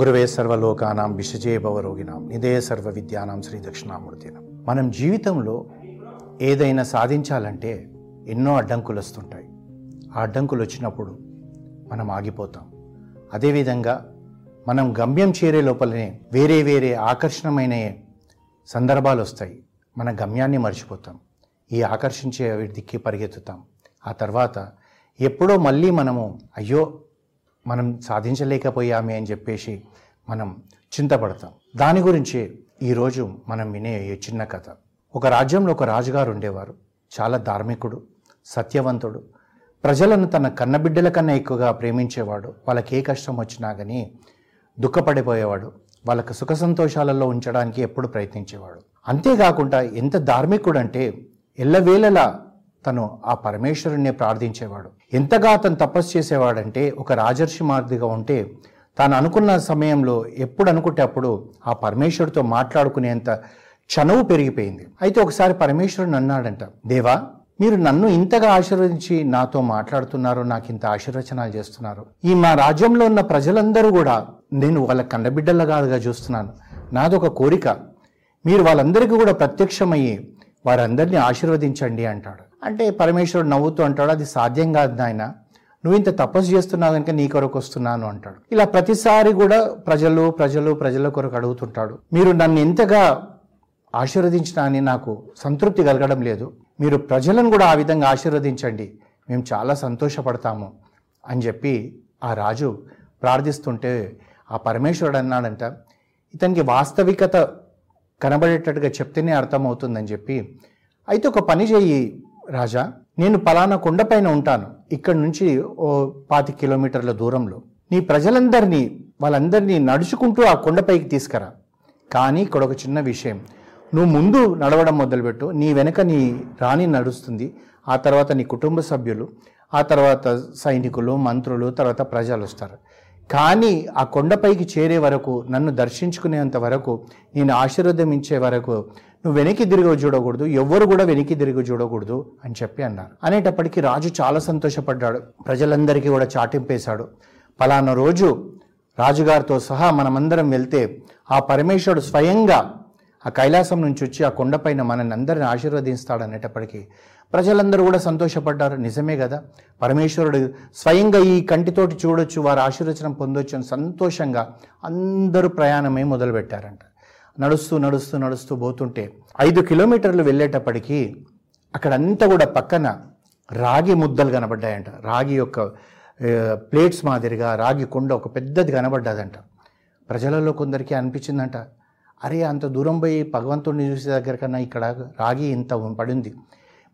గురువే సర్వలోకానాం విషజే భవరోగినాం నిదే సర్వ విద్యానాం శ్రీ దక్షిణామూర్తినాం. మనం జీవితంలో ఏదైనా సాధించాలంటే ఎన్నో అడ్డంకులు వస్తుంటాయి. ఆ అడ్డంకులు వచ్చినప్పుడు మనం ఆగిపోతాం. అదేవిధంగా మనం గమ్యం చేరే లోపలనే వేరే వేరే ఆకర్షణమైన సందర్భాలు వస్తాయి. మన గమ్యాన్ని మర్చిపోతాం. ఈ ఆకర్షించే దిక్కి పరిగెత్తుతాం. ఆ తర్వాత ఎప్పుడో మళ్ళీ మనము అయ్యో మనం సాధించలేకపోయామే అని చెప్పేసి మనం చింతపడతాం. దాని గురించి ఈరోజు మనం వినే చిన్న కథ. ఒక రాజ్యంలో ఒక రాజుగారు ఉండేవారు. చాలా ధార్మికుడు, సత్యవంతుడు, ప్రజలను తన కన్నబిడ్డల కన్నా ఎక్కువగా ప్రేమించేవాడు. వాళ్ళకి ఏ కష్టం వచ్చినా కానీ దుఃఖపడిపోయేవాడు. వాళ్ళకు సుఖ సంతోషాలలో ఉంచడానికి ఎప్పుడు ప్రయత్నించేవాడు. అంతేకాకుండా ఎంత ధార్మికుడు అంటే ఎల్లవేళలా తను ఆ పరమేశ్వరుణ్ణి ప్రార్థించేవాడు. ఎంతగా తను తపస్సు చేసేవాడంటే ఒక రాజర్షి మార్దిగా ఉంటే తాను అనుకున్న సమయంలో ఎప్పుడు అనుకుంటే అప్పుడు ఆ పరమేశ్వరుడితో మాట్లాడుకునేంత చనువు పెరిగిపోయింది. అయితే ఒకసారి పరమేశ్వరుడు అన్నాడంట, దేవా, మీరు నన్ను ఇంతగా ఆశీర్వదించి నాతో మాట్లాడుతున్నారు, నాకు ఇంత ఆశీర్వచనాలు చేస్తున్నారు. ఈ మా రాజ్యంలో ఉన్న ప్రజలందరూ కూడా నేను వాళ్ళ కన్నబిడ్డలుగా చూస్తున్నాను. నాదొక కోరిక, మీరు వాళ్ళందరికీ కూడా ప్రత్యక్షమయ్యి వారందరినీ ఆశీర్వదించండి అంటాడు. అంటే పరమేశ్వరుడు నవ్వుతూ అంటాడు, అది సాధ్యం కాదు నాయన, నువ్వు ఇంత తపస్సు చేస్తున్నావు కనుక నీ కొరకు వస్తున్నాను అంటాడు. ఇలా ప్రతిసారి కూడా ప్రజల కొరకు అడుగుతుంటాడు. మీరు నన్ను ఎంతగా ఆశీర్వదించినా అని నాకు సంతృప్తి కలగడం లేదు, మీరు ప్రజలను కూడా ఆ విధంగా ఆశీర్వదించండి, మేము చాలా సంతోషపడతాము అని చెప్పి ఆ రాజు ప్రార్థిస్తుంటే ఆ పరమేశ్వరుడు అన్నాడంట, ఇతనికి వాస్తవికత కనబడేటట్టుగా చెప్తేనే అర్థమవుతుందని చెప్పి, అయితే ఒక పని చేయి రాజా, నేను పలానా కొండపైన ఉంటాను, ఇక్కడి నుంచి 25 కిలోమీటర్ల దూరంలో, నీ ప్రజలందరినీ వాళ్ళందరినీ నడుచుకుంటూ ఆ కొండపైకి తీసుకురా. కానీ ఇక్కడ ఒక చిన్న విషయం, నువ్వు ముందు నడవడం మొదలుపెట్టు, నీ వెనక నీ రాణి నడుస్తుంది, ఆ తర్వాత నీ కుటుంబ సభ్యులు, ఆ తర్వాత సైనికులు, మంత్రులు, తర్వాత ప్రజలు వస్తారు. కానీ ఆ కొండపైకి చేరే వరకు, నన్ను దర్శించుకునేంత వరకు, నేను ఆశీర్వదించే వరకు నువ్వు వెనక్కి తిరిగి చూడకూడదు, ఎవ్వరు కూడా వెనక్కి తిరిగి చూడకూడదు అని చెప్పి అన్నారు. అనేటప్పటికీ రాజు చాలా సంతోషపడ్డాడు. ప్రజలందరికీ కూడా చాటింపేశాడు, పలానా రోజు రాజుగారితో సహా మనమందరం వెళ్తే ఆ పరమేశ్వరుడు స్వయంగా ఆ కైలాసం నుంచి వచ్చి ఆ కొండపైన మనల్ని అందరిని ఆశీర్వదిస్తాడు అనేటప్పటికీ ప్రజలందరూ కూడా సంతోషపడ్డారు. నిజమే కదా, పరమేశ్వరుడు స్వయంగా ఈ కంటితోటి చూడొచ్చు, వారు ఆశీర్వచనం పొందొచ్చు అని సంతోషంగా అందరూ ప్రయాణమే మొదలుపెట్టారంట. నడుస్తూ పోతుంటే 5 కిలోమీటర్లు వెళ్ళేటప్పటికీ అక్కడంతా కూడా పక్కన రాగి ముద్దలు కనబడ్డాయంట. రాగి యొక్క ప్లేట్స్ మాదిరిగా రాగి కొండ ఒక పెద్దది కనబడ్డాదంట. ప్రజలలో కొందరికి అనిపించిందంట, అరే అంత దూరం పోయి భగవంతుడిని చూసే దగ్గర కన్నా ఇక్కడ రాగి ఇంత పడింది,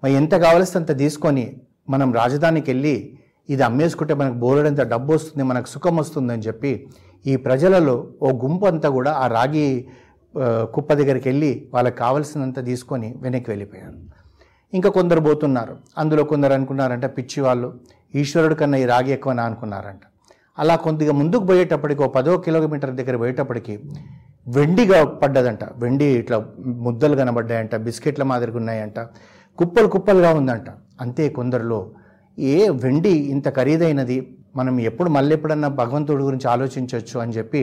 మరి ఎంత కావాల్సి అంత తీసుకొని మనం రాజధానికి వెళ్ళి ఇది అమ్మేసుకుంటే మనకు బోలెడంత డబ్బు వస్తుంది, మనకు సుఖం వస్తుందని చెప్పి ఈ ప్రజలలో ఓ గుంపు అంతా కూడా ఆ రాగి కుప్ప దగ్గరికి వెళ్ళి వాళ్ళకి కావాల్సినంత తీసుకొని వెనక్కి వెళ్ళిపోయారు. ఇంకా కొందరు పోతున్నారు. అందులో కొందరు అనుకున్నారంట, పిచ్చి వాళ్ళు, ఈశ్వరుడి కన్నా ఈ రాగి ఎక్కువనా అనుకున్నారంట. అలా కొద్దిగా ముందుకు పోయేటప్పటికి 10వ కిలోమీటర్ దగ్గర పోయేటప్పటికి వెండిగా పడ్డదంట. వెండి ఇట్లా ముద్దలు కనబడ్డాయంట, బిస్కెట్ల మాదిరిగా ఉన్నాయంట, కుప్పలుగా ఉందంట. అంతే కొందరిలో, ఏ వెండి ఇంత ఖరీదైనది, మనం మళ్ళీ ఎప్పుడన్నా భగవంతుడి గురించి ఆలోచించవచ్చు అని చెప్పి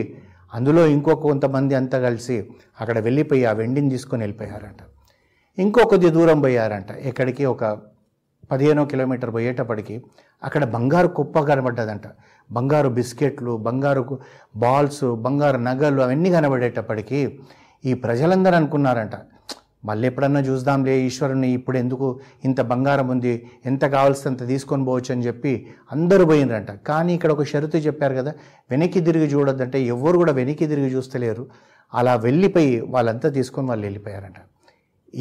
అందులో ఇంకో కొంతమంది అంతా కలిసి అక్కడ వెళ్ళిపోయి ఆ వెండిని తీసుకొని వెళ్ళిపోయారంట. ఇంకో కొద్ది దూరం పోయారంట. ఎక్కడికి, ఒక 15వ కిలోమీటర్ పోయేటప్పటికి అక్కడ బంగారు కుప్ప కనబడ్డదంట. బంగారు బిస్కెట్లు, బంగారు బాల్స్, బంగారు నగలు అవన్నీ కనబడేటప్పటికీ ఈ ప్రజలందరూ అనుకున్నారంట, మళ్ళీ ఎప్పుడన్నా చూద్దాంలే ఈశ్వరుని, ఇప్పుడు ఎందుకు, ఇంత బంగారం ఉంది, ఎంత కావాల్సినంత తీసుకొని పోవచ్చు అని చెప్పి అందరూ పోయినరంట. కానీ ఇక్కడ ఒక షరతు చెప్పారు కదా, వెనక్కి తిరిగి చూడొద్దంటే ఎవరు కూడా వెనక్కి తిరిగి చూస్తలేరు. అలా వెళ్ళిపోయి వాళ్ళంతా తీసుకొని వాళ్ళు వెళ్ళిపోయారంట.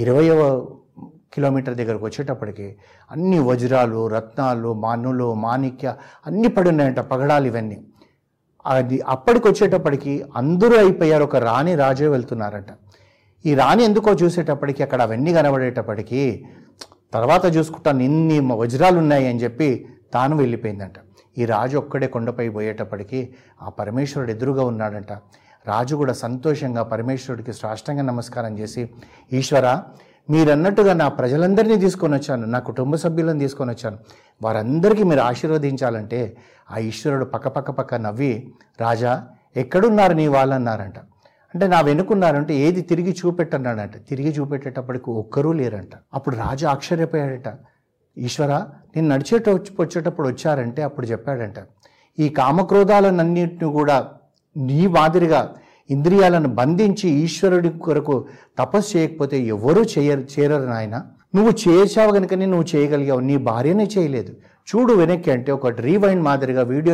20వ కిలోమీటర్ దగ్గరకు వచ్చేటప్పటికి అన్ని వజ్రాలు, రత్నాలు, మణులు, మాణిక్య అన్నీ పడి ఉన్నాయంట, పగడాలు ఇవన్నీ. అది అప్పటికి వచ్చేటప్పటికి అందరూ అయిపోయారు, ఒక రాణి రాజే వెళ్తున్నారంట. ఈ రాణి ఎందుకో చూసేటప్పటికి అక్కడ అవన్నీ కనబడేటప్పటికీ తర్వాత చూసుకుంటాను, ఇన్ని వజ్రాలు ఉన్నాయి అని చెప్పి తాను వెళ్ళిపోయిందంట. ఈ రాజు ఒక్కడే కొండపై పోయేటప్పటికీ ఆ పరమేశ్వరుడు ఎదురుగా ఉన్నాడంట. రాజు కూడా సంతోషంగా పరమేశ్వరుడికి సాష్టాంగ నమస్కారం చేసి, ఈశ్వరా, మీరన్నట్టుగా నా ప్రజలందరినీ తీసుకొని వచ్చాను, నా కుటుంబ సభ్యులను తీసుకొని వచ్చాను, వారందరికీ మీరు ఆశీర్వదించాలంటే ఆ ఈశ్వరుడు పక్కపక్క నవ్వి, రాజా, ఎక్కడున్నారు నీ వాళ్ళు అన్నారంట. అంటే నా వెనుకున్నారంటే ఏది తిరిగి చూపెట్టన్నాడంట. తిరిగి చూపెట్టేటప్పటికి ఒక్కరూ లేరంట. అప్పుడు రాజు ఆశ్చర్యపోయాడట. ఈశ్వర నేను వచ్చేటప్పుడు వచ్చారంటే అప్పుడు చెప్పాడంట, ఈ కామక్రోధాలన్నింటిని కూడా నీ మాదిరిగా ఇంద్రియాలను బంధించి ఈశ్వరుడి కొరకు తపస్సు చేయకపోతే ఎవరూ చేరరు నాయన. నువ్వు చేసావు కనుకనే నువ్వు చేయగలిగావు, నీ భార్యనే చేయలేదు. చూడు వెనక్కి అంటే ఒక రీవైండ్ మాదిరిగా వీడియో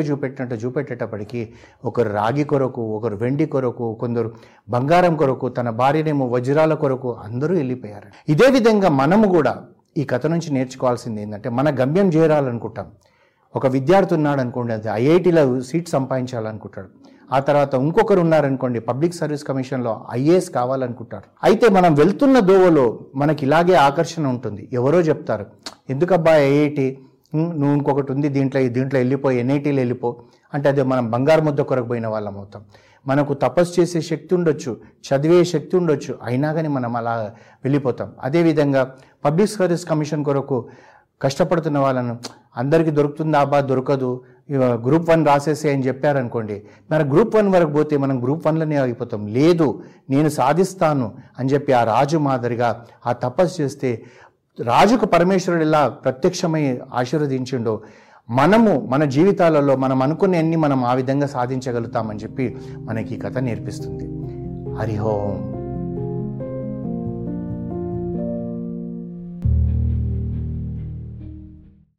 చూపెట్టేటప్పటికి ఒకరు రాగి కొరకు, ఒకరు వెండి కొరకు, కొందరు బంగారం కొరకు, తన భార్యనేమో వజ్రాల కొరకు అందరూ వెళ్ళిపోయారు. ఇదే విధంగా మనము కూడా ఈ కథ నుంచి నేర్చుకోవాల్సింది ఏంటంటే, మన గమ్యం చేరాలనుకుంటాం. ఒక విద్యార్థి ఉన్నాడు అనుకోండి, అది ఐఐటీలో సీట్ సంపాదించాలనుకుంటాడు. ఆ తర్వాత ఇంకొకరు ఉన్నారనుకోండి, పబ్లిక్ సర్వీస్ కమిషన్లో ఐఏఎస్ కావాలనుకుంటారు. అయితే మనం వెళ్తున్న దోవలో మనకి ఇలాగే ఆకర్షణ ఉంటుంది. ఎవరో చెప్తారు, ఎందుకబ్బా ఐఐటి, నువ్వు ఇంకొకటి ఉంది దీంట్లో వెళ్ళిపో, ఎన్ఐటీలో వెళ్ళిపో అంటే అదే మనం బంగారు ముద్ద కొరకు పోయిన వాళ్ళం అవుతాం. మనకు తపస్సు చేసే శక్తి ఉండొచ్చు, చదివే శక్తి ఉండొచ్చు, అయినా కానీ మనం అలా వెళ్ళిపోతాం. అదేవిధంగా పబ్లిక్ సర్వీస్ కమిషన్ కొరకు కష్టపడుతున్న వాళ్ళను అందరికీ దొరుకుతుందా అబ్బా, దొరకదు, గ్రూప్ వన్ రాసేసే అని చెప్పారనుకోండి, మరి గ్రూప్ వన్ వరకు పోతే మనం గ్రూప్ వన్లోనే ఆగిపోతాం. లేదు, నేను సాధిస్తాను అని చెప్పి ఆ రాజు మాదిరిగా ఆ తపస్సు చేస్తే రాజుకు పరమేశ్వరుడు ఎలా ప్రత్యక్షమై ఆశీర్వదించిండో, మనము మన జీవితాలలో మనం అనుకునేవన్నీ మనం ఆ విధంగా సాధించగలుగుతామని చెప్పి మనకి ఈ కథ నేర్పిస్తుంది. హరి ఓం.